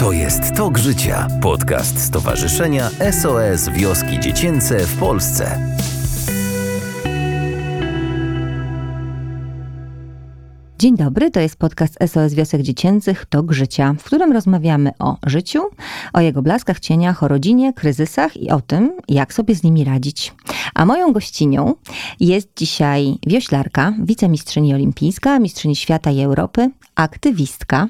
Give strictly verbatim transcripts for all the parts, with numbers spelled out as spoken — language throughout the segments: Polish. To jest Talk Życia, podcast Stowarzyszenia S O S Wioski Dziecięce w Polsce. Dzień dobry, to jest podcast S O S Wiosek Dziecięcych Talk Życia, w którym rozmawiamy o życiu, o jego blaskach, cieniach, o rodzinie, kryzysach i o tym, jak sobie z nimi radzić. A moją gościnią jest dzisiaj wioślarka, wicemistrzyni olimpijska, mistrzyni świata i Europy, aktywistka, mm.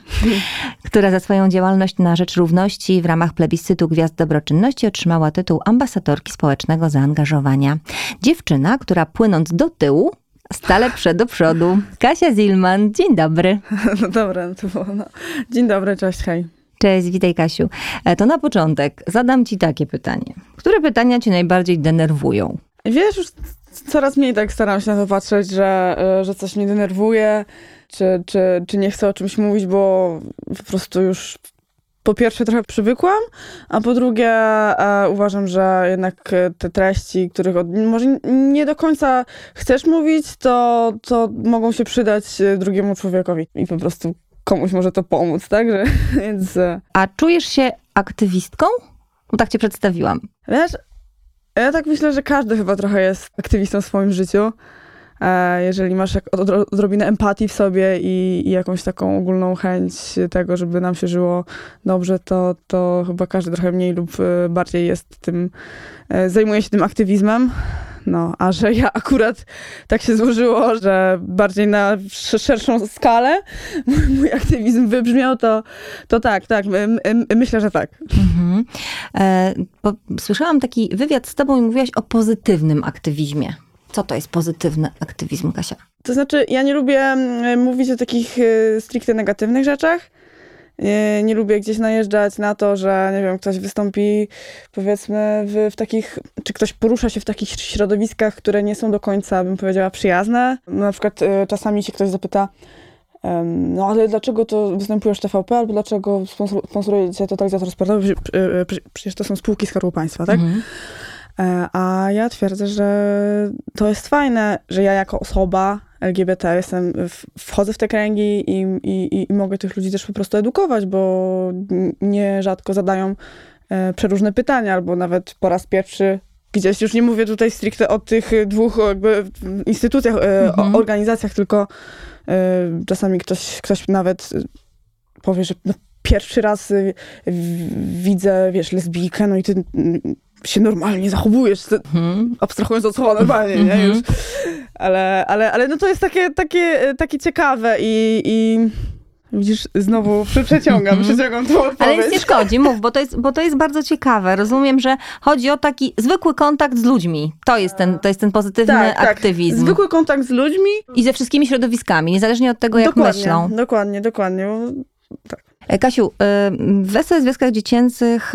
która za swoją działalność na rzecz równości w ramach plebiscytu Gwiazd Dobroczynności otrzymała tytuł ambasadorki społecznego zaangażowania. Dziewczyna, która płynąc do tyłu, stale przed do przodu. Kasia Zillmann, dzień dobry. No dobra, to było. No. Dzień dobry, cześć, hej. Cześć, witaj Kasiu. To na początek zadam ci takie pytanie. Które pytania cię najbardziej denerwują? Wiesz, już coraz mniej tak staram się na to patrzeć, że, że coś mnie denerwuje, czy, czy, czy nie chcę o czymś mówić, bo po prostu już po pierwsze trochę przywykłam, a po drugie e, uważam, że jednak te treści, których od, może nie do końca chcesz mówić, to, to mogą się przydać drugiemu człowiekowi i po prostu komuś może to pomóc, tak? Że, więc... A czujesz się aktywistką? Bo tak cię przedstawiłam. Wiesz, ja tak myślę, że każdy chyba trochę jest aktywistą w swoim życiu. Jeżeli masz odrobinę empatii w sobie i, i jakąś taką ogólną chęć tego, żeby nam się żyło dobrze, to, to chyba każdy trochę mniej lub bardziej jest tym, zajmuje się tym aktywizmem. No, a że ja akurat tak się złożyło, że bardziej na szerszą skalę mój aktywizm wybrzmiał, to, to tak, tak, myślę, że tak. Mhm. E, bo słyszałam taki wywiad z tobą i mówiłaś o pozytywnym aktywizmie. Co to jest pozytywny aktywizm, Kasia? To znaczy, ja nie lubię mówić o takich stricte negatywnych rzeczach. Nie, nie lubię gdzieś najeżdżać na to, że nie wiem, ktoś wystąpi, powiedzmy, w, w takich, czy ktoś porusza się w takich środowiskach, które nie są do końca, bym powiedziała, przyjazne. Na przykład czasami się ktoś zapyta, no ale dlaczego to występujesz w T V P, albo dlaczego sponsorujecie totalizator sportowy? Przecież to są spółki Skarbu Państwa, tak? Mhm. A ja twierdzę, że to jest fajne, że ja jako osoba L G B T jestem, wchodzę w te kręgi i, i, i mogę tych ludzi też po prostu edukować, bo nierzadko zadają przeróżne pytania, albo nawet po raz pierwszy gdzieś, już nie mówię tutaj stricte o tych dwóch jakby instytucjach, mhm. organizacjach, tylko czasami ktoś, ktoś nawet powie, że no pierwszy raz widzę, wiesz, lesbijkę, no i ty się normalnie zachowujesz, hmm. abstrahując od słowa normalnie, nie? Hmm. Już. Ale, ale, ale no to jest takie, takie, takie ciekawe i, i widzisz, znowu przeciągam, przeciągam tą odpowiedź. Ale nic nie szkodzi, mów, bo to, jest, bo to jest bardzo ciekawe. Rozumiem, że chodzi o taki zwykły kontakt z ludźmi. To jest ten, to jest ten pozytywny tak, aktywizm. Tak. Zwykły kontakt z ludźmi. I ze wszystkimi środowiskami, niezależnie od tego, jak dokładnie, myślą. Dokładnie, dokładnie. Tak. Kasiu, w S O S Wioskach Dziecięcych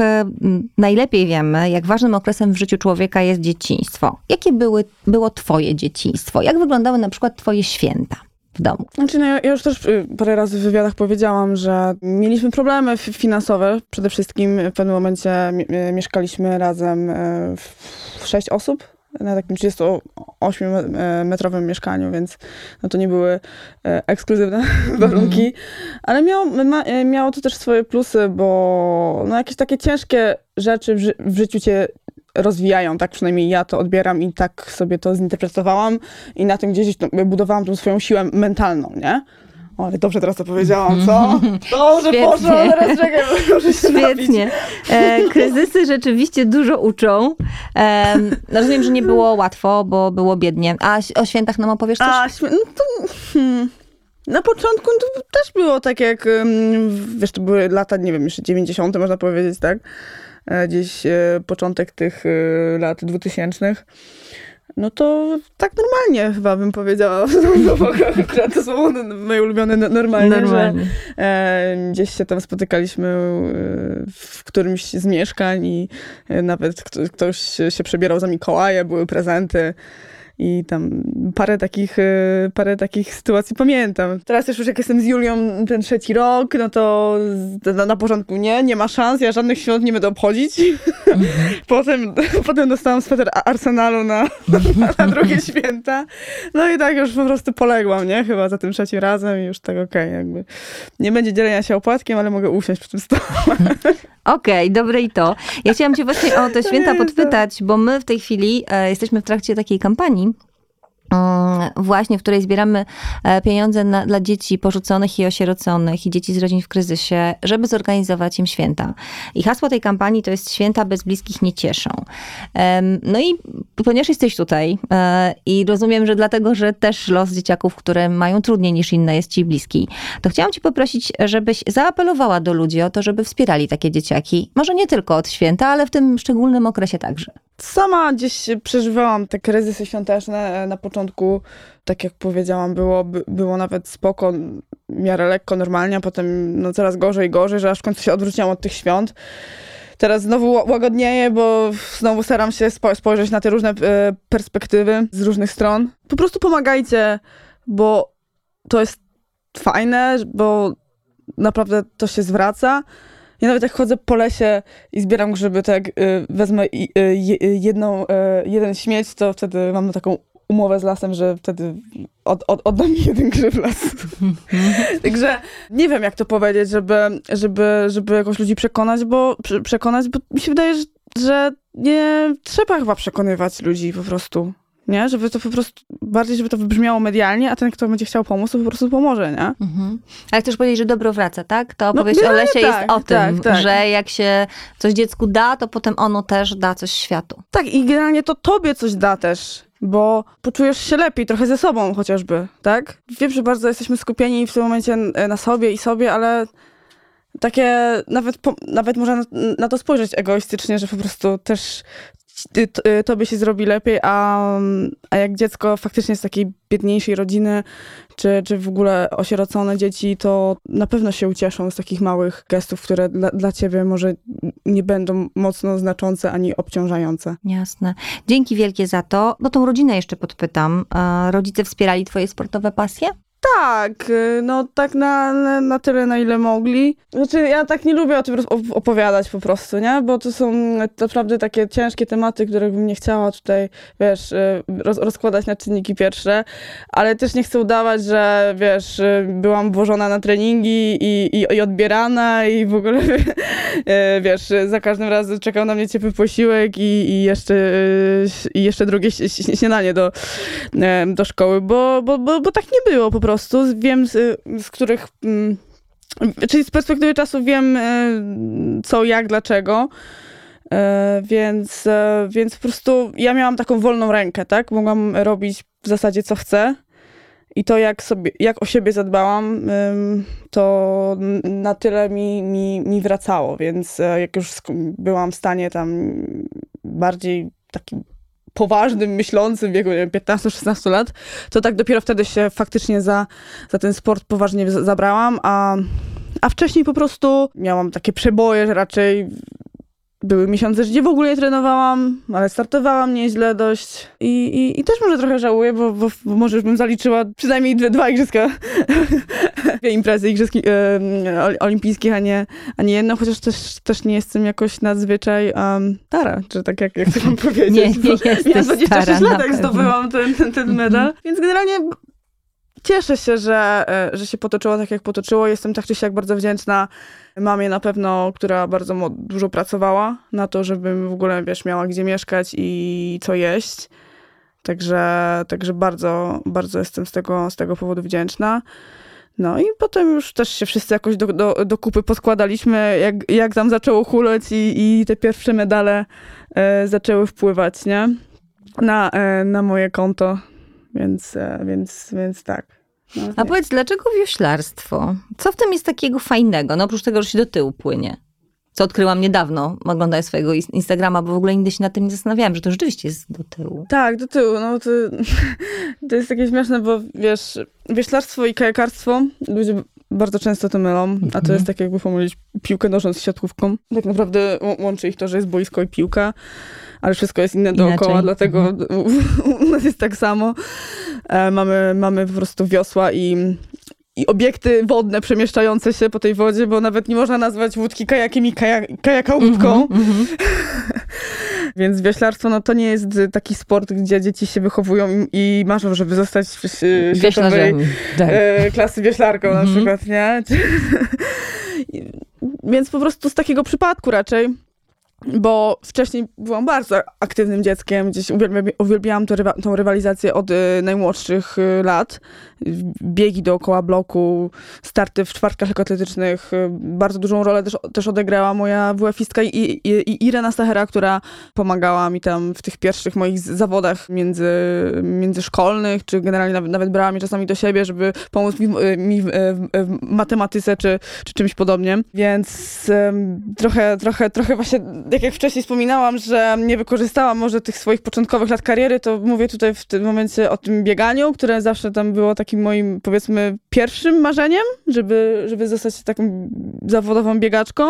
najlepiej wiemy, jak ważnym okresem w życiu człowieka jest dzieciństwo. Jakie były, było twoje dzieciństwo? Jak wyglądały na przykład twoje święta w domu? Znaczy, no, ja już też parę razy w wywiadach powiedziałam, że mieliśmy problemy finansowe. Przede wszystkim w pewnym momencie mieszkaliśmy razem w sześć osób na takim trzydziestoośmiometrowym mieszkaniu, więc no to nie były ekskluzywne mm-hmm. warunki. Ale miało, miało to też swoje plusy, bo no jakieś takie ciężkie rzeczy w, ży- w życiu cię rozwijają, tak przynajmniej ja to odbieram i tak sobie to zinterpretowałam i na tym gdzieś budowałam tą swoją siłę mentalną, nie? O, ale dobrze teraz to powiedziałam, co? Dobrze poszło, teraz czekaj, muszę się Świetnie. E, kryzysy rzeczywiście dużo uczą. E, rozumiem, że nie było łatwo, bo było biednie. A o świętach nam opowiesz coś? A, świ- no to, hmm. Na początku to też było tak jak, wiesz, to były lata, nie wiem, jeszcze dziewięćdziesiąte można powiedzieć, tak? Gdzieś początek tych lat dwutysięcznych. No to tak normalnie chyba bym powiedziała, akurat to są moje ulubione normalnie, normalnie. Że e, gdzieś się tam spotykaliśmy w którymś z mieszkań i nawet ktoś się przebierał za Mikołaja, były prezenty i tam parę takich, parę takich sytuacji pamiętam. Teraz też już jak jestem z Julią ten trzeci rok, no to na porządku nie, nie ma szans, ja żadnych świąt nie będę obchodzić. Mhm. Potem, potem dostałam sweter Arsenalu na, na, na drugie święta. No i tak już po prostu poległam, nie? Chyba za tym trzecim razem i już tak okej, okay, jakby nie będzie dzielenia się opłatkiem, ale mogę usiąść przy tym stole. Okej, okay, dobre i to. Ja chciałam cię właśnie o te święta podpytać, bo my w tej chwili e, jesteśmy w trakcie takiej kampanii, właśnie, w której zbieramy pieniądze na, dla dzieci porzuconych i osieroconych i dzieci z rodzin w kryzysie, żeby zorganizować im święta. I hasło tej kampanii to jest Święta bez bliskich nie cieszą. No i ponieważ jesteś tutaj i rozumiem, że dlatego, że też los dzieciaków, które mają trudniej niż inne jest ci bliski, to chciałam cię poprosić, żebyś zaapelowała do ludzi o to, żeby wspierali takie dzieciaki. Może nie tylko od święta, ale w tym szczególnym okresie także. Sama gdzieś przeżywałam te kryzysy świąteczne na początku, tak jak powiedziałam, było, było nawet spoko, w miarę lekko, normalnie, a potem no, coraz gorzej i gorzej, że aż w końcu się odwróciłam od tych świąt. Teraz znowu łagodnieje, bo znowu staram się spojrzeć na te różne perspektywy z różnych stron. Po prostu pomagajcie, bo to jest fajne, bo naprawdę to się zwraca. Ja nawet jak chodzę po lesie i zbieram grzyby, to jak y, wezmę y, y, jedną, y, jeden śmieć, to wtedy mam taką umowę z lasem, że wtedy od, od, oddam mi jeden grzyb lasu. Także nie wiem, jak to powiedzieć, żeby, żeby, żeby jakoś ludzi przekonać, bo, przekonać, bo mi się wydaje, że nie trzeba chyba przekonywać ludzi po prostu. Nie? Żeby to po prostu, bardziej żeby to wybrzmiało medialnie, a ten, kto będzie chciał pomóc, to po prostu pomoże, nie? Mhm. Ale chcesz powiedzieć, że dobro wraca, tak? To opowieść no, o lesie tak, jest o tym, tak, tak. Że jak się coś dziecku da, to potem ono też da coś światu. Tak, i generalnie to tobie coś da też, bo poczujesz się lepiej trochę ze sobą chociażby, tak? Wiem, że bardzo jesteśmy skupieni w tym momencie na sobie i sobie, ale takie, nawet, po, nawet można na to spojrzeć egoistycznie, że po prostu też tobie się zrobi lepiej, a, a jak dziecko faktycznie z takiej biedniejszej rodziny, czy, czy w ogóle osierocone dzieci, to na pewno się ucieszą z takich małych gestów, które dla, dla ciebie może nie będą mocno znaczące, ani obciążające. Jasne. Dzięki wielkie za to. Bo tą rodzinę jeszcze podpytam. Rodzice wspierali twoje sportowe pasje? Tak, no tak na, na, na tyle, na ile mogli. Znaczy ja tak nie lubię o tym opowiadać po prostu, nie? Bo to są naprawdę takie ciężkie tematy, których bym nie chciała tutaj, wiesz, roz, rozkładać na czynniki pierwsze, ale też nie chcę udawać, że wiesz, byłam włożona na treningi i, i, i odbierana i w ogóle, wiesz, za każdym razem czekał na mnie ciepły posiłek i, i, jeszcze, i jeszcze drugie śniadanie do, do szkoły, bo, bo, bo, bo tak nie było po prostu. prostu. Wiem, z, z których... Czyli z perspektywy czasu wiem, co, jak, dlaczego. Więc, więc po prostu ja miałam taką wolną rękę, tak? Mogłam robić w zasadzie, co chcę. I to, jak, sobie, jak o siebie zadbałam, to na tyle mi, mi, mi wracało. Więc jak już byłam w stanie tam bardziej takim poważnym, myślącym w wieku piętnastu szesnastu lat, to tak dopiero wtedy się faktycznie za, za ten sport poważnie zabrałam, a, a wcześniej po prostu miałam takie przeboje, że raczej były miesiące, że w ogóle nie trenowałam, ale startowałam nieźle dość i, i, i też może trochę żałuję, bo, bo, bo może już bym zaliczyła przynajmniej dwie, dwa igrzyska, dwie imprezy igrzyski e, olimpijskich, a nie, a nie jedno, chociaż też, też nie jestem jakoś nadzwyczaj um, stara, czy tak jak, jak chcę wam powiedzieć. Nie, nie jesteś ja dwudziestosześć lat jak zdobyłam ten, ten, ten medal, więc generalnie cieszę się, że, że się potoczyło tak, jak potoczyło. Jestem tak czy siak bardzo wdzięczna mamie na pewno, która bardzo dużo pracowała na to, żebym w ogóle, wiesz, miała gdzie mieszkać i co jeść. Także, także bardzo, bardzo jestem z tego, z tego powodu wdzięczna. No i potem już też się wszyscy jakoś do, do, do kupy poskładaliśmy, jak, jak tam zaczęło hulać i, i te pierwsze medale e, zaczęły wpływać, nie? Na, e, na moje konto. Więc, więc, więc tak. No, a nie. Powiedz, dlaczego wioślarstwo? Co w tym jest takiego fajnego? No oprócz tego, że się do tyłu płynie. Co odkryłam niedawno, oglądając swojego Instagrama, bo w ogóle nigdy się nad tym nie zastanawiałam, że to rzeczywiście jest do tyłu. Tak, do tyłu. No to, to jest takie śmieszne, bo wiesz, wioślarstwo i kajakarstwo, ludzie bardzo często to mylą, mhm. a to jest tak jakby pomylić piłkę nożną z siatkówką. Tak naprawdę łączy ich to, że jest boisko i piłka, ale wszystko jest inne inaczej dookoła, dlatego mhm. u nas jest tak samo. E, mamy, mamy po prostu wiosła i... i obiekty wodne przemieszczające się po tej wodzie, bo nawet nie można nazwać łódki kajakiem i kaja, kajaka łódką. Mm-hmm. Więc wioślarstwo, no to nie jest taki sport, gdzie dzieci się wychowują i, i marzą, żeby zostać w, w światowej tak. e, klasy wioślarką mm-hmm. na przykład, nie? Więc po prostu z takiego przypadku raczej, bo wcześniej byłam bardzo aktywnym dzieckiem, gdzieś uwielbiałam tę, rywa- tą rywalizację od y, najmłodszych y, lat. Biegi dookoła bloku, starty w czwartkach lekkoatletycznych. Y, bardzo dużą rolę też, też odegrała moja wuefistka i, i, i Irena Stachera, która pomagała mi tam w tych pierwszych moich zawodach między, międzyszkolnych, czy generalnie nawet, nawet brała mnie czasami do siebie, żeby pomóc mi, mi w, w, w matematyce, czy, czy czymś podobnym. Więc y, trochę, trochę, trochę właśnie... Tak jak wcześniej wspominałam, że nie wykorzystałam może tych swoich początkowych lat kariery, to mówię tutaj w tym momencie o tym bieganiu, które zawsze tam było takim moim, powiedzmy, pierwszym marzeniem, żeby, żeby zostać taką zawodową biegaczką,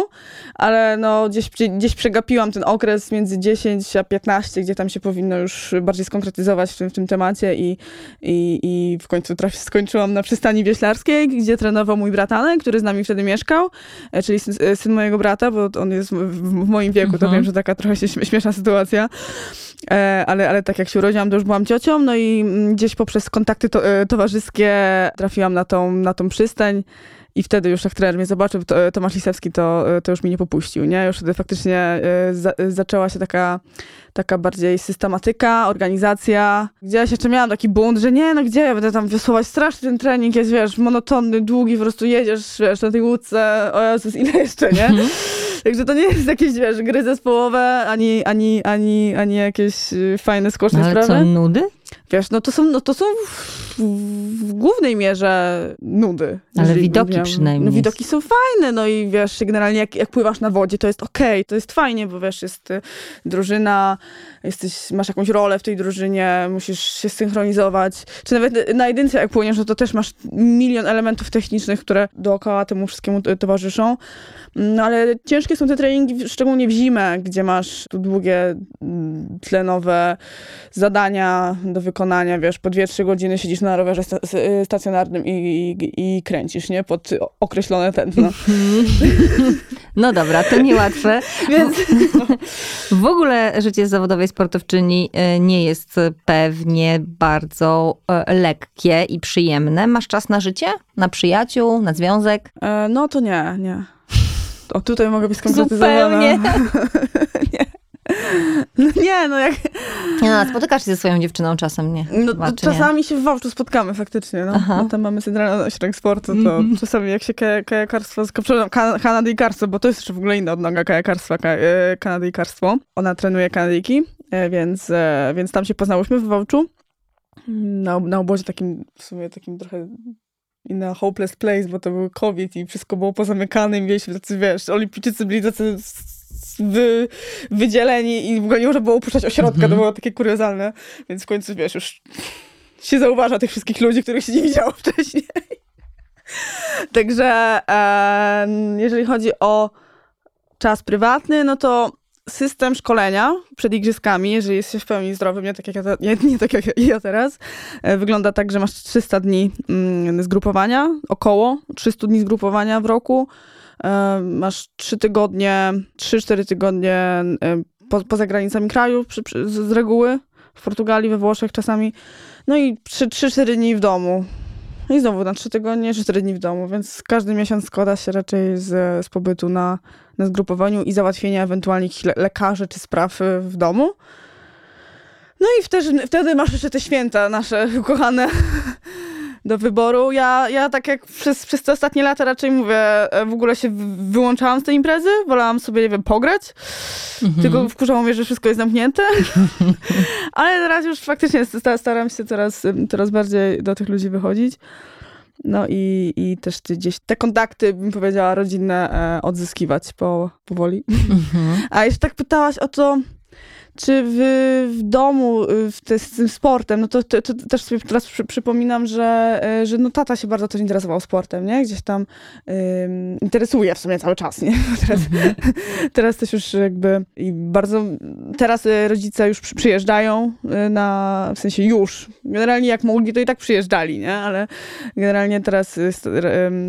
ale no gdzieś, gdzieś przegapiłam ten okres między dziesięć a piętnaście, gdzie tam się powinno już bardziej skonkretyzować w tym, w tym temacie i, i, i w końcu traf, skończyłam na przystani wioślarskiej, gdzie trenował mój bratanek, który z nami wtedy mieszkał, czyli syn, syn mojego brata, bo on jest w moim wieku, to mhm. wiem, że taka trochę się śmieszna sytuacja, ale, ale tak jak się urodziłam, to już byłam ciocią, no i gdzieś poprzez kontakty to, towarzyskie trafiłam na tą, na tą przystań i wtedy już jak trener mnie zobaczył, to, Tomasz Lisewski, to, to już mi nie popuścił, nie? Już wtedy faktycznie za, zaczęła się taka, taka bardziej systematyka, organizacja. Gdzie ja jeszcze miałam taki bunt, że nie, no gdzie ja będę tam wiosłować, straszny ten trening jest, wiesz, monotonny, długi, po prostu jedziesz, wiesz, na tej łódce, o Jezus, ile jeszcze, nie? Mhm. Także to nie jest jakieś, wiesz, gry zespołowe, ani, ani, ani, ani jakieś fajne, skoczne ale sprawy. Ale co, nudy? Wiesz, no to są, no to są w, w głównej mierze nudy. Ale widoki wiem, przynajmniej. No, widoki są fajne, no i wiesz, generalnie jak, jak pływasz na wodzie, to jest okej, okay, to jest fajnie, bo wiesz, jest drużyna, jesteś, masz jakąś rolę w tej drużynie, musisz się synchronizować. Czy nawet na jedynce jak płyniesz, no to też masz milion elementów technicznych, które dookoła temu wszystkiemu towarzyszą. No ale ciężkie są te treningi, szczególnie w zimę, gdzie masz tu długie, tlenowe zadania do wykonania, wiesz, po dwie trzy godziny siedzisz na rowerze sta- stacjonarnym i, i, i kręcisz, nie? Pod określone tętno. No dobra, to niełatwe. Więc no. W ogóle życie zawodowej sportowczyni nie jest pewnie bardzo lekkie i przyjemne. Masz czas na życie? Na przyjaciół? Na związek? E, no to nie, nie. O, tutaj mogę być skonkretyzowana. Zupełnie. Nie. No nie, no jak... A, spotykasz się ze swoją dziewczyną czasem, nie? No, chyba, czasami nie? się w Wałczu spotkamy faktycznie, no. no tam mamy centralny ośrodek sportu, to mm-hmm. czasami jak się kajakarstwo, przepraszam, kanadyjkarstwo, bo to jest jeszcze w ogóle inna odnoga kajakarstwa, kanadyjkarstwo. Ona trenuje Kanadyjki, więc, więc tam się poznałyśmy w Wałczu, na, na obozie takim, w sumie takim trochę... I na hopeless place, bo to był COVID i wszystko było pozamykane i mieliśmy tacy, wiesz, olimpijczycy byli tacy wy, wydzieleni i w ogóle nie można było opuszczać ośrodka, mm-hmm. to było takie kuriozalne, więc w końcu, wiesz, już się zauważa tych wszystkich ludzi, których się nie widziało wcześniej. Także e, jeżeli chodzi o czas prywatny, no to system szkolenia przed igrzyskami, jeżeli jesteś w pełni zdrowy, nie tak jak ja, te, nie, nie tak jak ja teraz, wygląda tak, że masz trzysta dni mm, zgrupowania, około trzysta dni zgrupowania w roku. E, masz trzy tygodnie, trzy cztery tygodnie e, po, poza granicami kraju przy, przy, z reguły, w Portugalii, we Włoszech czasami. No i trzy cztery dni w domu. I znowu na trzy tygodnie, cztery dni w domu, więc każdy miesiąc składa się raczej z, z pobytu na, na zgrupowaniu i załatwienia ewentualnie le- lekarzy czy spraw w domu. No i wtedy, wtedy masz jeszcze te święta nasze ukochane do wyboru. Ja, ja tak jak przez, przez te ostatnie lata raczej mówię, w ogóle się wyłączałam z tej imprezy, wolałam sobie, nie wiem, pograć, mm-hmm. tylko wkurzało mnie, że wszystko jest zamknięte. Ale teraz już faktycznie staram się coraz, coraz bardziej do tych ludzi wychodzić. No i, i też gdzieś te kontakty, bym powiedziała, rodzinne e, odzyskiwać po, powoli. Mm-hmm. A jeszcze tak pytałaś o to, czy w, w domu w te, z tym sportem, no to, to, to też sobie teraz przy, przypominam, że, że no tata się bardzo też interesował sportem, nie? Gdzieś tam ym, interesuje w sumie cały czas, nie? Teraz, teraz też już jakby i bardzo, teraz rodzice już przy, przyjeżdżają na, w sensie już, generalnie jak mogli, to i tak przyjeżdżali, nie? Ale generalnie teraz jest ym,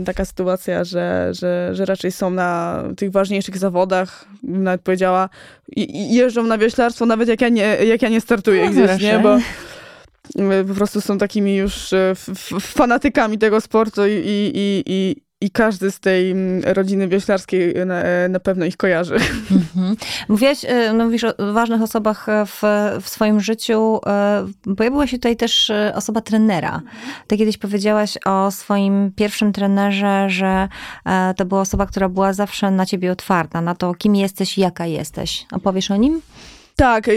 taka sytuacja, że, że, że raczej są na tych ważniejszych zawodach, bym nawet powiedziała, i, i jeżdżą na wioślarstwo, nawet jak ja nie, jak ja nie startuję no, gdzieś, nie? Bo po prostu są takimi już f- f- fanatykami tego sportu i, i, i, i każdy z tej rodziny wioślarskiej na, na pewno ich kojarzy. Mhm. Mówiłaś, no mówisz o ważnych osobach w, w swoim życiu. Pojawiła się tutaj też osoba trenera. Ty kiedyś powiedziałaś o swoim pierwszym trenerze, że to była osoba, która była zawsze na ciebie otwarta, na to, kim jesteś i jaka jesteś. Opowiesz o nim? Tak,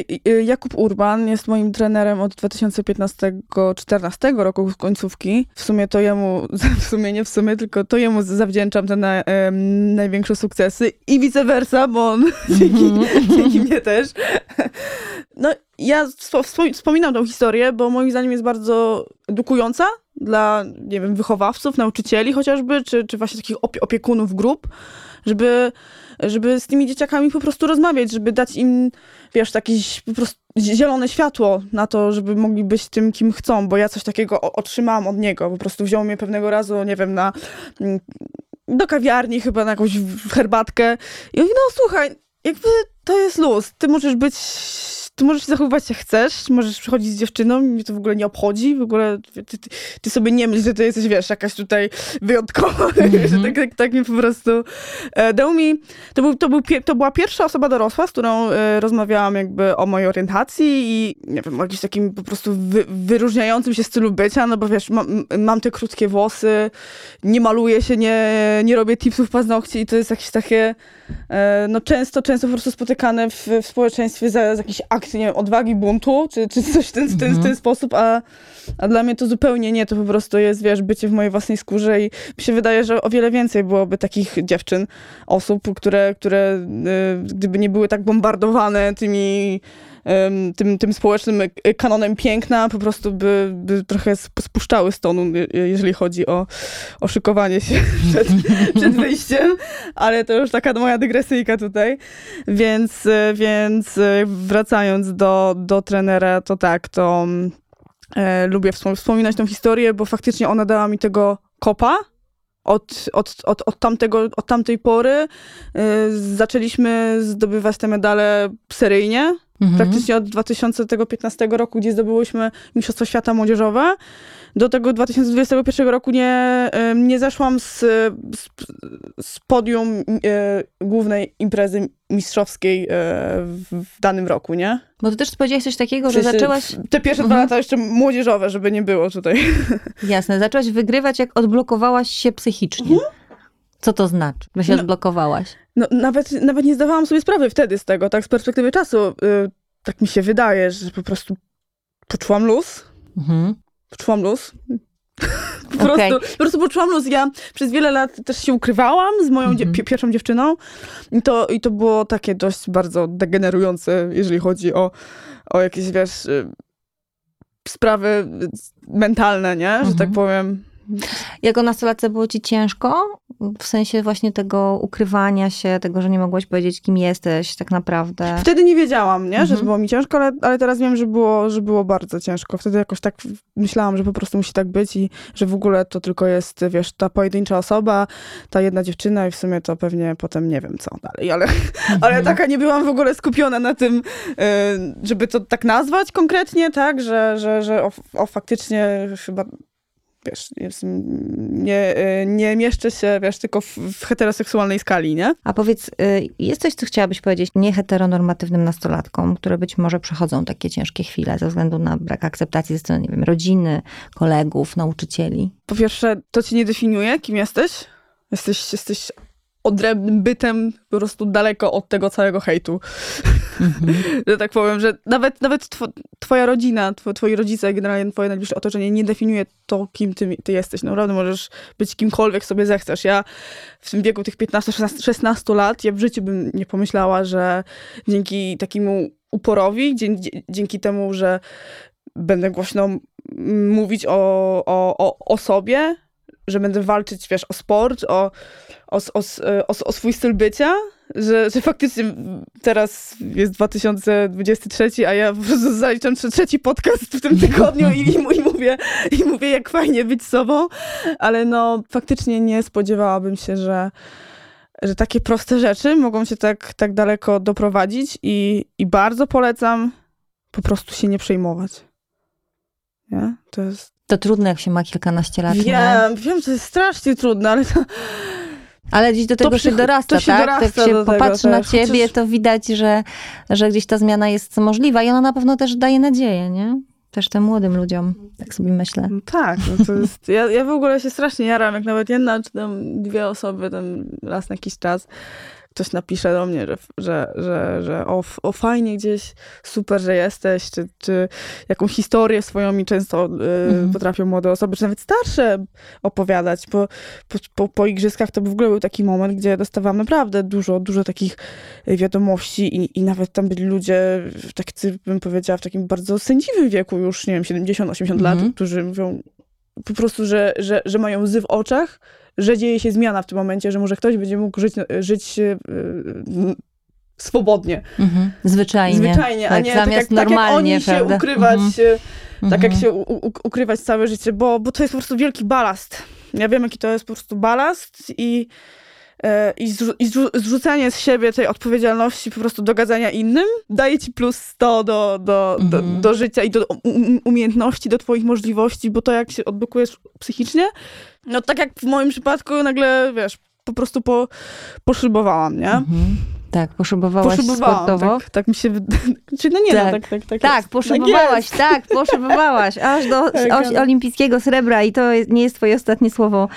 Jakub Urban jest moim trenerem od dwa tysiące piętnastego do dwa tysiące czternastego roku z końcówki. W sumie to jemu, w sumie nie w sumie, tylko to jemu zawdzięczam te na, um, największe sukcesy i vice versa, bo on dzięki, mm-hmm. dzięki mnie też. No ja spo- wspominam tą historię, bo moim zdaniem jest bardzo edukująca dla, nie wiem, wychowawców, nauczycieli chociażby, czy, czy właśnie takich opie- opiekunów grup, żeby... żeby z tymi dzieciakami po prostu rozmawiać, żeby dać im, wiesz, jakieś po prostu zielone światło na to, żeby mogli być tym, kim chcą, bo ja coś takiego otrzymałam od niego. Po prostu wziął mnie pewnego razu, nie wiem, na, do kawiarni chyba na jakąś herbatkę i mówi, no słuchaj, jakby to jest luz, ty możesz być... Ty możesz się zachowywać jak chcesz, możesz przychodzić z dziewczyną, mnie to w ogóle nie obchodzi, w ogóle ty, ty, ty sobie nie myśl, że ty jesteś, wiesz, jakaś tutaj wyjątkowa, mm-hmm. tak, tak, tak mi po prostu e, dał mi, to, był, to, był, to była pierwsza osoba dorosła, z którą e, rozmawiałam jakby o mojej orientacji i nie wiem, o jakimś takim po prostu wy, wyróżniającym się stylu bycia, no bo wiesz, mam, mam te krótkie włosy, nie maluję się, nie, nie robię tipsów paznokci i to jest jakieś takie, e, no często, często po prostu spotykane w, w społeczeństwie za, za jakiś akt, nie wiem, odwagi, buntu, czy, czy coś w ten, w ten, w ten sposób, a, a dla mnie to zupełnie nie, to po prostu jest, wiesz, bycie w mojej własnej skórze i mi się wydaje, że o wiele więcej byłoby takich dziewczyn, osób, które, które gdyby nie były tak bombardowane tymi, tym, tym społecznym kanonem piękna, po prostu by, by trochę spuszczały z tonu, jeżeli chodzi o, o szykowanie się przed, przed wyjściem, ale to już taka moja dygresyjka tutaj, więc, więc wracając Do, do trenera, to tak, to e, lubię wspominać tą historię, bo faktycznie ona dała mi tego kopa od, od, od, od, tamtego, od tamtej pory. E, zaczęliśmy zdobywać te medale seryjnie, mhm. praktycznie od dwa tysiące piętnastego roku, gdzie zdobyłyśmy Mistrzostwo Świata Młodzieżowe. Do tego dwa tysiące dwudziestego pierwszego roku nie, nie zeszłam z, z, z podium e, głównej imprezy mistrzowskiej e, w, w danym roku, nie? Bo ty też powiedziałaś coś takiego, że zaczęłaś... Te pierwsze dwa lata jeszcze młodzieżowe, żeby nie było tutaj. Jasne, zaczęłaś wygrywać, jak odblokowałaś się psychicznie. Mhm. Co to znaczy, że się no, odblokowałaś? No, nawet, nawet nie zdawałam sobie sprawy wtedy z tego, tak z perspektywy czasu. Yy, tak mi się wydaje, że po prostu poczułam luz. Mhm. Poczułam luz. po, okay. prostu, po prostu poczułam luz. Ja przez wiele lat też się ukrywałam z moją mhm. dzie- pierwszą dziewczyną. I to, I to było takie dość bardzo degenerujące, jeżeli chodzi o, o jakieś, wiesz, sprawy mentalne, nie? Że mhm. tak powiem. Jako nastolatce było ci ciężko? W sensie właśnie tego ukrywania się, tego, że nie mogłaś powiedzieć, kim jesteś tak naprawdę. Wtedy nie wiedziałam, nie? Że mhm. było mi ciężko, ale, ale teraz wiem, że było, że było bardzo ciężko. Wtedy jakoś tak myślałam, że po prostu musi tak być i że w ogóle to tylko jest, wiesz, ta pojedyncza osoba, ta jedna dziewczyna i w sumie to pewnie potem nie wiem co dalej, ale, mhm. ale taka nie byłam w ogóle skupiona na tym, żeby to tak nazwać konkretnie, tak? Że, że, że o, o faktycznie chyba... Wiesz, nie, nie mieszczę się, wiesz, tylko w, w heteroseksualnej skali, nie? A powiedz, jest coś, co chciałabyś powiedzieć nieheteronormatywnym nastolatkom, które być może przechodzą takie ciężkie chwile ze względu na brak akceptacji ze strony, nie wiem, rodziny, kolegów, nauczycieli? Po pierwsze, to cię nie definiuje, kim jesteś. Jesteś, jesteś odrębnym bytem, po prostu daleko od tego całego hejtu. Mm-hmm. że tak powiem, że nawet, nawet two, twoja rodzina, two, twoi rodzice, generalnie twoje najbliższe otoczenie nie definiuje to, kim ty, ty jesteś. Naprawdę możesz być kimkolwiek sobie zechcesz. Ja w tym wieku tych piętnastu szesnastu lat, ja w życiu bym nie pomyślała, że dzięki takiemu uporowi, dzięki temu, że będę głośno mówić o, o, o, o sobie, że będę walczyć, wiesz, o sport, o, o, o, o, o swój styl bycia, że, że faktycznie teraz jest dwa tysiące dwudziesty trzeci, a ja po prostu zaliczam trzeci podcast w tym tygodniu i, i, mówię, i mówię, jak fajnie być sobą, ale no faktycznie nie spodziewałabym się, że, że takie proste rzeczy mogą się tak, tak daleko doprowadzić i, i bardzo polecam po prostu się nie przejmować. Nie? To jest... To trudne, jak się ma kilkanaście lat. Ja, wiem, to jest strasznie trudne, ale to... Ale gdzieś do tego się dorasta, tak? Jak się popatrzy na ciebie, to widać, że, że gdzieś ta zmiana jest możliwa i ona na pewno też daje nadzieję, nie? Też tym młodym ludziom, tak sobie myślę. No tak, no to jest, ja, ja w ogóle się strasznie jaram, jak nawet jedna czy tam dwie osoby tam raz na jakiś czas ktoś napisze do mnie, że, że, że, że o, o fajnie gdzieś, super, że jesteś, czy, czy jaką historię swoją mi często y, mhm. potrafią młode osoby, czy nawet starsze opowiadać. Po, po, po, po igrzyskach to w ogóle był taki moment, gdzie dostawałam naprawdę dużo, dużo takich wiadomości i, i nawet tam byli ludzie, tak bym powiedziała, w takim bardzo sędziwym wieku już, nie wiem, siedemdziesiąt osiemdziesiąt mhm. lat, którzy mówią po prostu, że, że, że mają łzy w oczach, że dzieje się zmiana w tym momencie, że może ktoś będzie mógł żyć, żyć yy, swobodnie. Mhm. Zwyczajnie. Zwyczajnie, tak, a nie tak jak, tak jak oni prawda? się ukrywać, mhm. tak jak się u, ukrywać całe życie, bo, bo to jest po prostu wielki balast. Ja wiem, jaki to jest po prostu balast i, yy, i, zrzu- i zrzucanie z siebie tej odpowiedzialności, po prostu dogadzania innym, daje ci plus sto do, do, mhm. do, do życia i do umiejętności, do twoich możliwości, bo to jak się odblokujesz psychicznie, no tak jak w moim przypadku nagle, wiesz, po prostu po, poszybowałam, nie? Mhm. Tak, poszybowałaś sportowo. Tak, tak mi się... Czy no nie, tak, no, tak, tak. Tak, tak poszybowałaś, tak, poszybowałaś, aż do tak, oś, olimpijskiego srebra i to jest, nie jest twoje ostatnie słowo.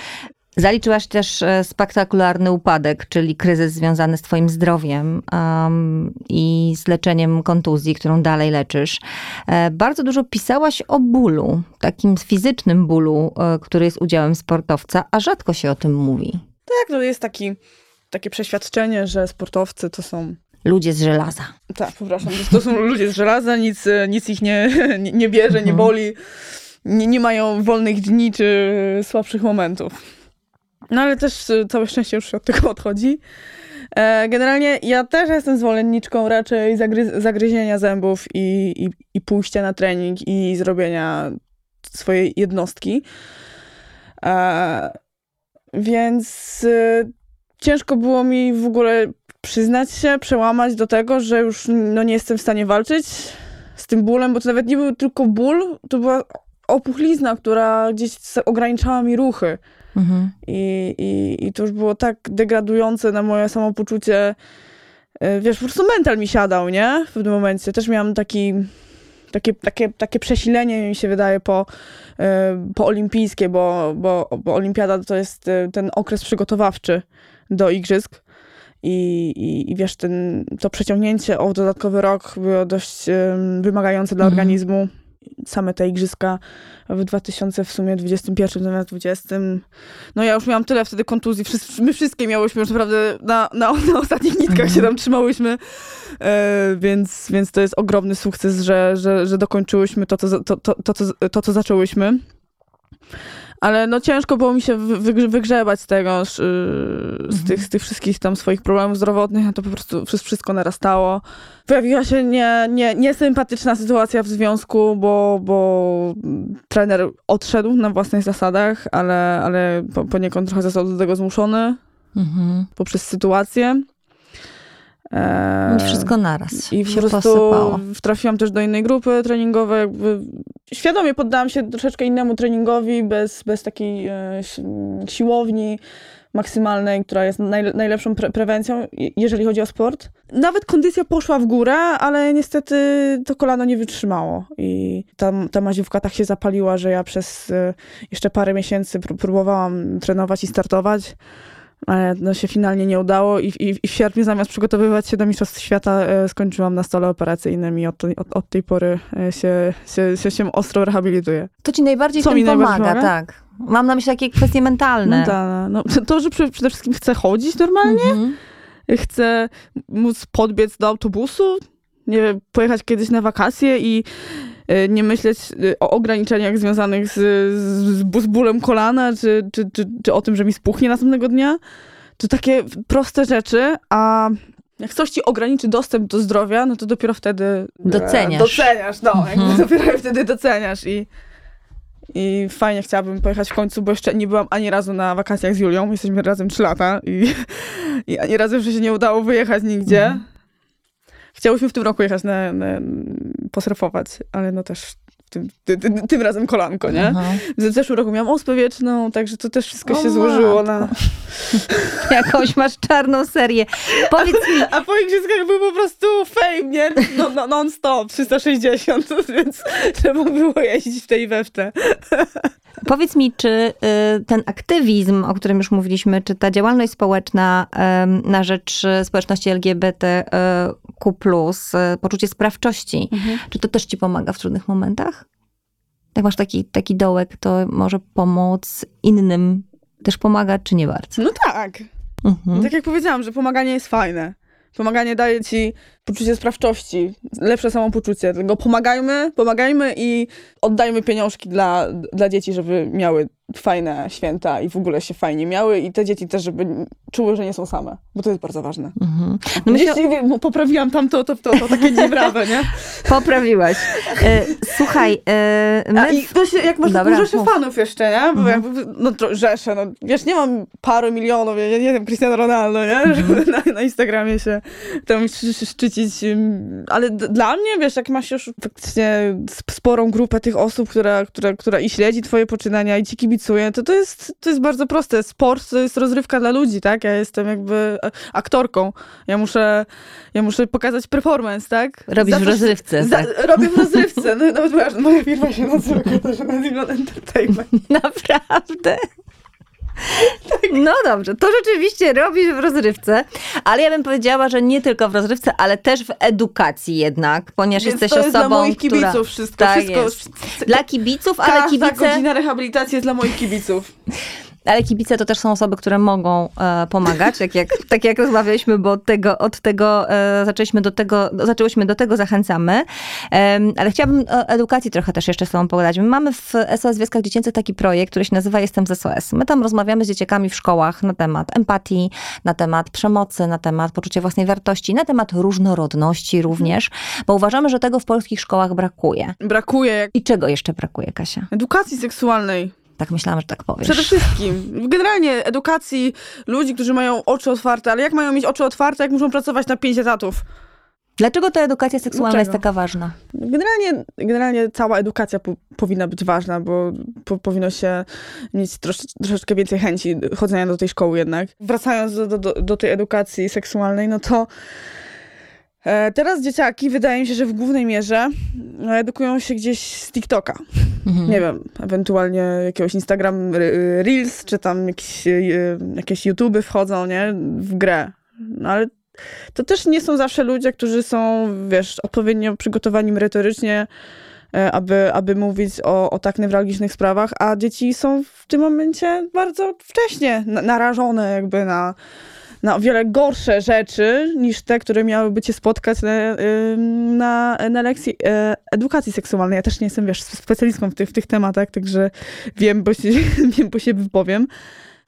Zaliczyłaś też spektakularny upadek, czyli kryzys związany z twoim zdrowiem um, i z leczeniem kontuzji, którą dalej leczysz. Bardzo dużo pisałaś o bólu, takim fizycznym bólu, który jest udziałem sportowca, a rzadko się o tym mówi. Tak, no jest taki, takie przeświadczenie, że sportowcy to są... Ludzie z żelaza. Tak, przepraszam, to są ludzie z żelaza, nic, nic ich nie, nie, nie bierze, nie boli, nie, nie mają wolnych dni czy słabszych momentów. No ale też całe szczęście już od tego odchodzi. Generalnie ja też jestem zwolenniczką raczej zagryz- zagryzienia zębów i, i, i pójścia na trening i zrobienia swojej jednostki. Więc ciężko było mi w ogóle przyznać się, przełamać do tego, że już no, nie jestem w stanie walczyć z tym bólem, bo to nawet nie był tylko ból, to była opuchlizna, która gdzieś ograniczała mi ruchy. Mhm. I, i, I to już było tak degradujące na moje samopoczucie. Wiesz, po prostu mental mi siadał, nie? W tym momencie też miałam taki, takie, takie, takie przesilenie, mi się wydaje, po, po olimpijskie, bo, bo, bo olimpiada to jest ten okres przygotowawczy do igrzysk. I, i, i wiesz, ten, to przeciągnięcie o dodatkowy rok było dość wymagające dla mhm. organizmu. Same te igrzyska w dwa tysiące dwudziestym pierwszym, zamiast dwudziestym. No ja już miałam tyle wtedy kontuzji. Wszyscy, my wszystkie miałyśmy już naprawdę na, na, na ostatnich nitkach się tam trzymałyśmy. E, więc, więc to jest ogromny sukces, że, że, że dokończyłyśmy to co, to, to, to, to, to, co zaczęłyśmy. Ale no ciężko było mi się wygrzebać z tego, z, z, tych, z tych wszystkich tam swoich problemów zdrowotnych, a to po prostu wszystko narastało. Pojawiła się nie, nie, niesympatyczna sytuacja w związku, bo, bo trener odszedł na własnych zasadach, ale, ale poniekąd trochę został do tego zmuszony mhm. poprzez sytuację. Eee, wszystko naraz. I po prostu posypało. Trafiłam też do innej grupy treningowej. Jakby świadomie poddałam się troszeczkę innemu treningowi, bez, bez takiej e, siłowni maksymalnej, która jest naj, najlepszą pre- prewencją, jeżeli chodzi o sport. Nawet kondycja poszła w górę, ale niestety to kolano nie wytrzymało. I ta, ta maziówka tak się zapaliła, że ja przez e, jeszcze parę miesięcy pró- próbowałam trenować i startować. Ale no się finalnie nie udało i, i, i w sierpniu zamiast przygotowywać się do Mistrzostw Świata e, skończyłam na stole operacyjnym i od, od, od tej pory się, się, się, się ostro rehabilituję. To ci najbardziej tym pomaga, najbardziej tak. Mam na myśli takie kwestie mentalne. Mentalne. No, to, że przede wszystkim chcę chodzić normalnie, mhm. chcę móc podbiec do autobusu, nie wiem, pojechać kiedyś na wakacje i nie myśleć o ograniczeniach związanych z, z, z bólem kolana, czy, czy, czy, czy o tym, że mi spuchnie następnego dnia. To takie proste rzeczy, a jak coś ci ograniczy dostęp do zdrowia, no to dopiero wtedy... Doceniasz. Doceniasz, no. Mhm. Dopiero wtedy doceniasz i... I fajnie chciałabym pojechać w końcu, bo jeszcze nie byłam ani razu na wakacjach z Julią. Jesteśmy razem trzy lata i, i ani razu jeszcze się nie udało wyjechać nigdzie. Mhm. Chciałyśmy w tym roku jechać na, na, posurfować, ale no też tym, ty, ty, tym razem kolanko, nie? Mhm. W zeszłym roku miałam ospę wieczną, także to też wszystko o, się złożyło na... Jakąś masz czarną serię. Powiedz mi... A po igrzyskach był po prostu fame, nie? No, no, non-stop, trzysta sześćdziesiąt, więc trzeba było jeździć w tej wewte. Powiedz mi, czy y, ten aktywizm, o którym już mówiliśmy, czy ta działalność społeczna y, na rzecz społeczności L G B T Q plus, y, poczucie sprawczości, mhm. czy to też ci pomaga w trudnych momentach? Jak masz taki, taki dołek, to może pomóc innym też pomaga, czy nie bardzo? No tak. Mhm. Tak jak powiedziałam, że pomaganie jest fajne. Pomaganie daje ci poczucie sprawczości, lepsze samopoczucie. Dlatego pomagajmy, pomagajmy i oddajmy pieniążki dla, dla dzieci, żeby miały fajne święta i w ogóle się fajnie miały. I te dzieci też, żeby czuły, że nie są same. Bo to jest bardzo ważne. Mm-hmm. No myślę... Jeśli poprawiłam tam to, to, to, to takie nieprawdę, nie? Poprawiłaś. E, słuchaj, e, my... A i to się, jak masz Dobra, dużo się fanów jeszcze, nie? Bo mm-hmm. jakby, no to, rzesze, no wiesz, nie mam paru milionów, ja nie wiem, Cristiano Ronaldo, nie? Mm-hmm. Na, na Instagramie się tam szczycić. Ale dla mnie, wiesz, jak masz już faktycznie sporą grupę tych osób, która, która, która i śledzi twoje poczynania, i ci kibicuje, to to jest, to jest bardzo proste. Sport to jest rozrywka dla ludzi, tak? Ja jestem jakby aktorką. Ja muszę, ja muszę pokazać performance, tak? Robisz Zapraszam, w rozrywce. Za, tak. Robię w rozrywce. No, nawet moja, moja firma się nazywa Zillmann Entertainment. Naprawdę? Tak. No dobrze, to rzeczywiście robisz w rozrywce, ale ja bym powiedziała, że nie tylko w rozrywce, ale też w edukacji jednak, ponieważ Więc jesteś to jest osobą, dla moich kibiców która... wszystko, tak wszystko jest. Dla kibiców, Każda ale kibice... Każda godzina rehabilitacji jest dla moich kibiców. Ale kibice to też są osoby, które mogą e, pomagać, tak jak, tak jak rozmawialiśmy, bo od tego, od tego e, zaczęliśmy do tego, zaczęłyśmy do tego zachęcamy. E, ale chciałabym o edukacji trochę też jeszcze z tobą pogadać. My mamy w S O S Wioskach Dziecięcych taki projekt, który się nazywa Jestem z S O S. My tam rozmawiamy z dzieciakami w szkołach na temat empatii, na temat przemocy, na temat poczucia własnej wartości, na temat różnorodności również, bo uważamy, że tego w polskich szkołach brakuje. Brakuje. I czego jeszcze brakuje, Kasia? Edukacji seksualnej. Tak myślałam, że tak powiesz. Przede wszystkim. Generalnie edukacji ludzi, którzy mają oczy otwarte. Ale jak mają mieć oczy otwarte, jak muszą pracować na pięć etatów? Dlaczego ta edukacja seksualna jest taka ważna? Generalnie, generalnie cała edukacja po, powinna być ważna, bo po, powinno się mieć trosz, troszeczkę więcej chęci chodzenia do tej szkoły jednak. Wracając do, do, do tej edukacji seksualnej, no to e, teraz dzieciaki, wydaje mi się, że w głównej mierze edukują się gdzieś z TikToka. Mhm. Nie wiem, ewentualnie jakiegoś Instagram Reels, czy tam jakieś, jakieś YouTube'y wchodzą, nie? W grę. No ale to też nie są zawsze ludzie, którzy są, wiesz, odpowiednio przygotowani merytorycznie, aby, aby mówić o, o tak newralgicznych sprawach, a dzieci są w tym momencie bardzo wcześnie narażone jakby na... na o wiele gorsze rzeczy niż te, które miałyby cię spotkać na, na, na lekcji edukacji seksualnej. Ja też nie jestem, wiesz, specjalistką w tych, w tych tematach, także wiem, bo się, wiem, bo się wypowiem.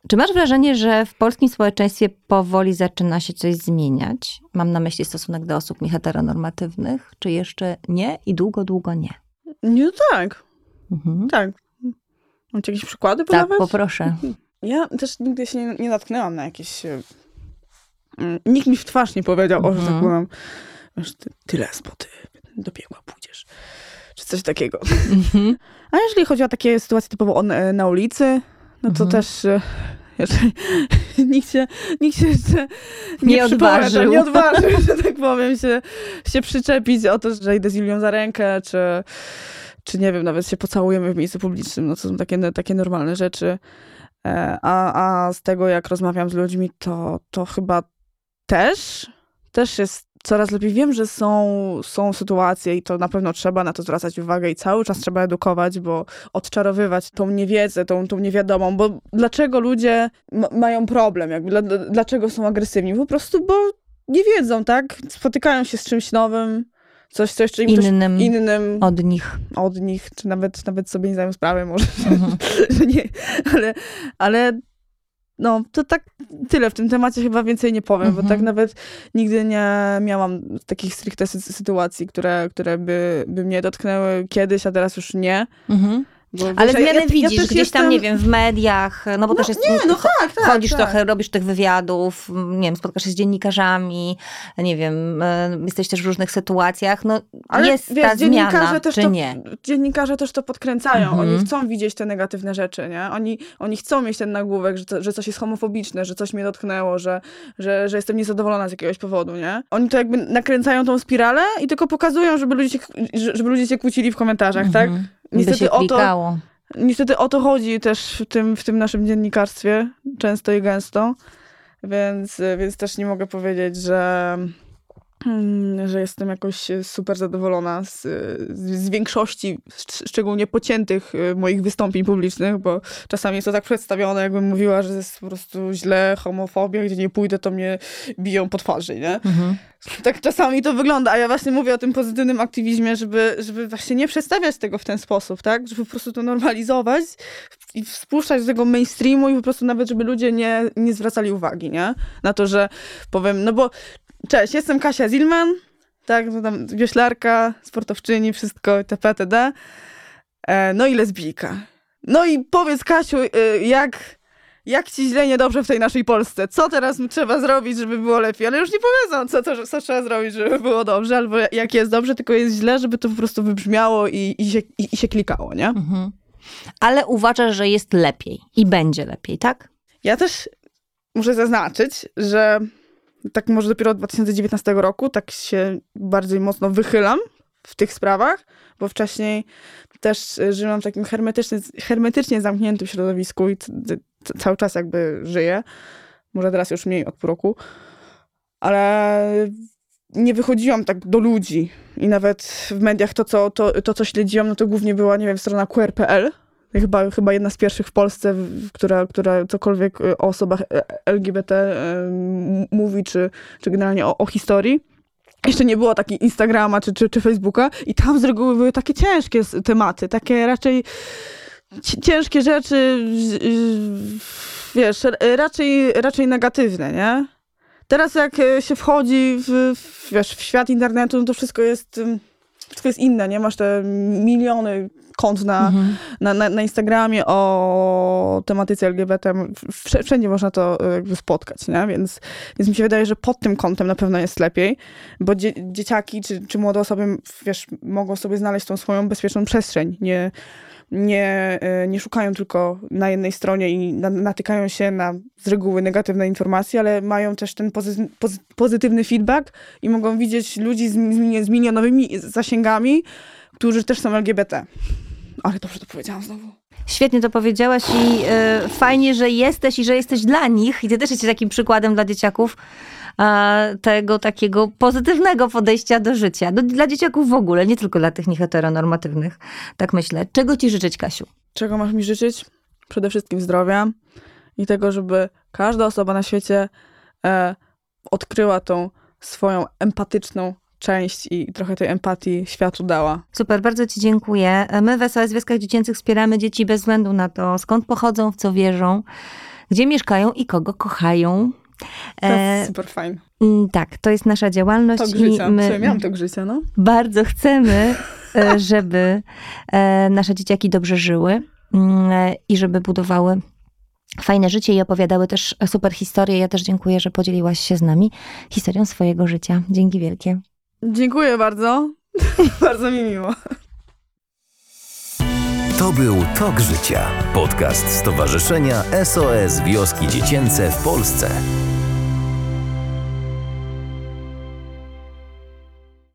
Czy masz wrażenie, że w polskim społeczeństwie powoli zaczyna się coś zmieniać? Mam na myśli stosunek do osób nieheteronormatywnych, czy jeszcze nie i długo, długo nie? No tak. Mhm. Tak. Mam ci jakieś przykłady podawać? Tak, poproszę. Ja też nigdy się nie, nie natknęłam na jakieś... Nikt mi w twarz nie powiedział, o, że tak byłam, że ty, ty lesbo, ty do piekła pójdziesz, czy coś takiego. Mm-hmm. A jeżeli chodzi o takie sytuacje typowo on, na ulicy, no to mm-hmm. też jeżeli, nikt się, nikt się jeszcze nie, nie odważył, nie odważył, że tak powiem, się, się przyczepić o to, że idę z Julią za rękę, czy, czy nie wiem, nawet się pocałujemy w miejscu publicznym, no to są takie, takie normalne rzeczy. A, a z tego, jak rozmawiam z ludźmi, to, to chyba Też, też jest coraz lepiej. Wiem, że są, są sytuacje i to na pewno trzeba na to zwracać uwagę i cały czas trzeba edukować, bo odczarowywać tą niewiedzę, tą, tą niewiadomą, bo dlaczego ludzie ma, mają problem, jakby, dlaczego są agresywni? Po prostu, bo nie wiedzą, tak? Spotykają się z czymś nowym, coś, coś, czy im innym, coś innym od nich. Od nich, czy nawet, nawet sobie nie zdają sprawy może, mhm. że nie, ale, ale no to tak tyle w tym temacie, chyba więcej nie powiem, mhm. bo tak nawet nigdy nie miałam takich stricte sytuacji, które, które by, by mnie dotknęły kiedyś, a teraz już nie. Mhm. Bo ale zmiany ja, widzisz, ja gdzieś jestem... tam, nie wiem, w mediach, no bo no, też jest, nie, no, tak, tak, chodzisz tak. trochę, robisz tych wywiadów, nie wiem, spotkasz się z dziennikarzami, nie wiem, jesteś też w różnych sytuacjach, no ale jest wiesz, ta zmiana, też czy to, nie? Dziennikarze też to podkręcają, mhm. oni chcą widzieć te negatywne rzeczy, nie? Oni, oni chcą mieć ten nagłówek, że, to, że coś jest homofobiczne, że coś mnie dotknęło, że, że, że jestem niezadowolona z jakiegoś powodu, nie? Oni to jakby nakręcają tą spiralę i tylko pokazują, żeby ludzie się, żeby ludzie się kłócili w komentarzach, mhm. tak? Niestety o, to, niestety o to chodzi też w tym, w tym naszym dziennikarstwie, często i gęsto, więc, więc też nie mogę powiedzieć, że, że jestem jakoś super zadowolona z, z większości, szczególnie pociętych moich wystąpień publicznych, bo czasami jest to tak przedstawione, jakbym mówiła, że jest po prostu źle, homofobia, gdzie nie pójdę, to mnie biją po twarzy, nie? Mhm. Tak czasami to wygląda, a ja właśnie mówię o tym pozytywnym aktywizmie, żeby, żeby właśnie nie przedstawiać tego w ten sposób, tak? Żeby po prostu to normalizować i spuszczać do tego mainstreamu i po prostu nawet, żeby ludzie nie, nie zwracali uwagi, nie? Na to, że powiem, no bo cześć, jestem Kasia Zillmann, tak? No tam wioślarka, sportowczyni, wszystko itp., itd. E, no i lesbijka. No i powiedz, Kasiu, jak... Jak ci źle, niedobrze w tej naszej Polsce? Co teraz trzeba zrobić, żeby było lepiej? Ale już nie powiedzą, co, to, co trzeba zrobić, żeby było dobrze, albo jak jest dobrze, tylko jest źle, żeby to po prostu wybrzmiało i, i, się, i, i się klikało, nie? Mhm. Ale uważasz, że jest lepiej i będzie lepiej, tak? Ja też muszę zaznaczyć, że tak może dopiero od dwa tysiące dziewiętnastego roku tak się bardziej mocno wychylam w tych sprawach, bo wcześniej też żyłam w takim hermetycznie, hermetycznie zamkniętym środowisku i cały czas jakby żyję. Może teraz już mniej od pół roku. Ale nie wychodziłam tak do ludzi. I nawet w mediach to, co, to, to, co śledziłam, no to głównie była, nie wiem, strona Q R kropka P L. Chyba, chyba jedna z pierwszych w Polsce, która, która cokolwiek o osobach L G B T mówi, czy, czy generalnie o, o historii. Jeszcze nie było takiego Instagrama czy, czy, czy Facebooka i tam z reguły były takie ciężkie tematy, takie raczej ciężkie rzeczy, wiesz, raczej, raczej negatywne, nie? Teraz jak się wchodzi w, w, wiesz, w świat internetu, no to wszystko jest, wszystko jest inne, nie? Masz te miliony kont na, mhm. na, na, na Instagramie o tematyce L G B T. Wszędzie można to jakby spotkać, nie? Więc, więc mi się wydaje, że pod tym kątem na pewno jest lepiej, bo dzie, dzieciaki czy, czy młode osoby, wiesz, mogą sobie znaleźć tą swoją bezpieczną przestrzeń, nie... Nie, nie szukają tylko na jednej stronie i na, natykają się na z reguły negatywne informacje, ale mają też ten pozy, pozy, pozytywny feedback i mogą widzieć ludzi z, z milionowymi zasięgami, którzy też są L G B T. Ale dobrze to powiedziałam znowu. Świetnie to powiedziałaś i y, fajnie, że jesteś i że jesteś dla nich. I ty też jesteś takim przykładem dla dzieciaków tego takiego pozytywnego podejścia do życia. Do, dla dzieciaków w ogóle, nie tylko dla tych nieheteronormatywnych. Tak myślę. Czego ci życzyć, Kasiu? Czego masz mi życzyć? Przede wszystkim zdrowia i tego, żeby każda osoba na świecie e, odkryła tą swoją empatyczną część i trochę tej empatii światu dała. Super, bardzo ci dziękuję. My w S O S Wioskach Dziecięcych wspieramy dzieci bez względu na to, skąd pochodzą, w co wierzą, gdzie mieszkają i kogo kochają. To jest super fajne. Tak, to jest nasza działalność. Talk życia. I my miałam Talk życia, no. Bardzo chcemy, żeby nasze dzieciaki dobrze żyły i żeby budowały fajne życie i opowiadały też super historie. Ja też dziękuję, że podzieliłaś się z nami historią swojego życia. Dzięki wielkie. Dziękuję bardzo. Bardzo mi miło. To był Talk Życia, podcast Stowarzyszenia S O S Wioski Dziecięce w Polsce.